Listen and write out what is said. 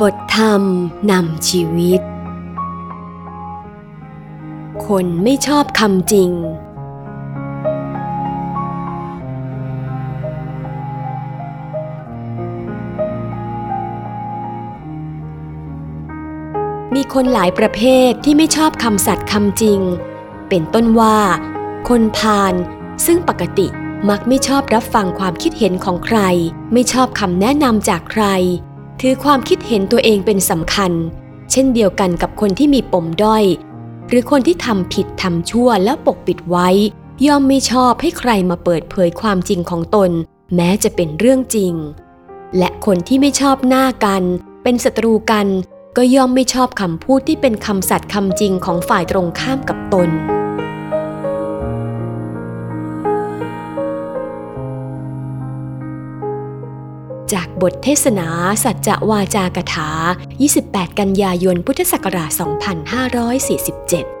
บทธรรมนำชีวิตคนไม่ชอบคำจริงมีคนหลายประเภทที่ไม่ชอบคำสัตย์คำจริงเป็นต้นว่าคนพาลซึ่งปกติมักไม่ชอบรับฟังความคิดเห็นของใครไม่ชอบคำแนะนำจากใครถือความคิดเห็นตัวเองเป็นสำคัญเช่นเดียวกันกับคนที่มีปมด้อยหรือคนที่ทำผิดทำชั่วแล้วปกปิดไว้ย่อมไม่ชอบให้ใครมาเปิดเผยความจริงของตนแม้จะเป็นเรื่องจริงและคนที่ไม่ชอบหน้ากันเป็นศัตรูกันก็ย่อมไม่ชอบคำพูดที่เป็นคำสัตย์คำจริงของฝ่ายตรงข้ามกับตนจากบทเทศนาสัจจวาจากถา 28 กันยายน พุทธศักราช 2547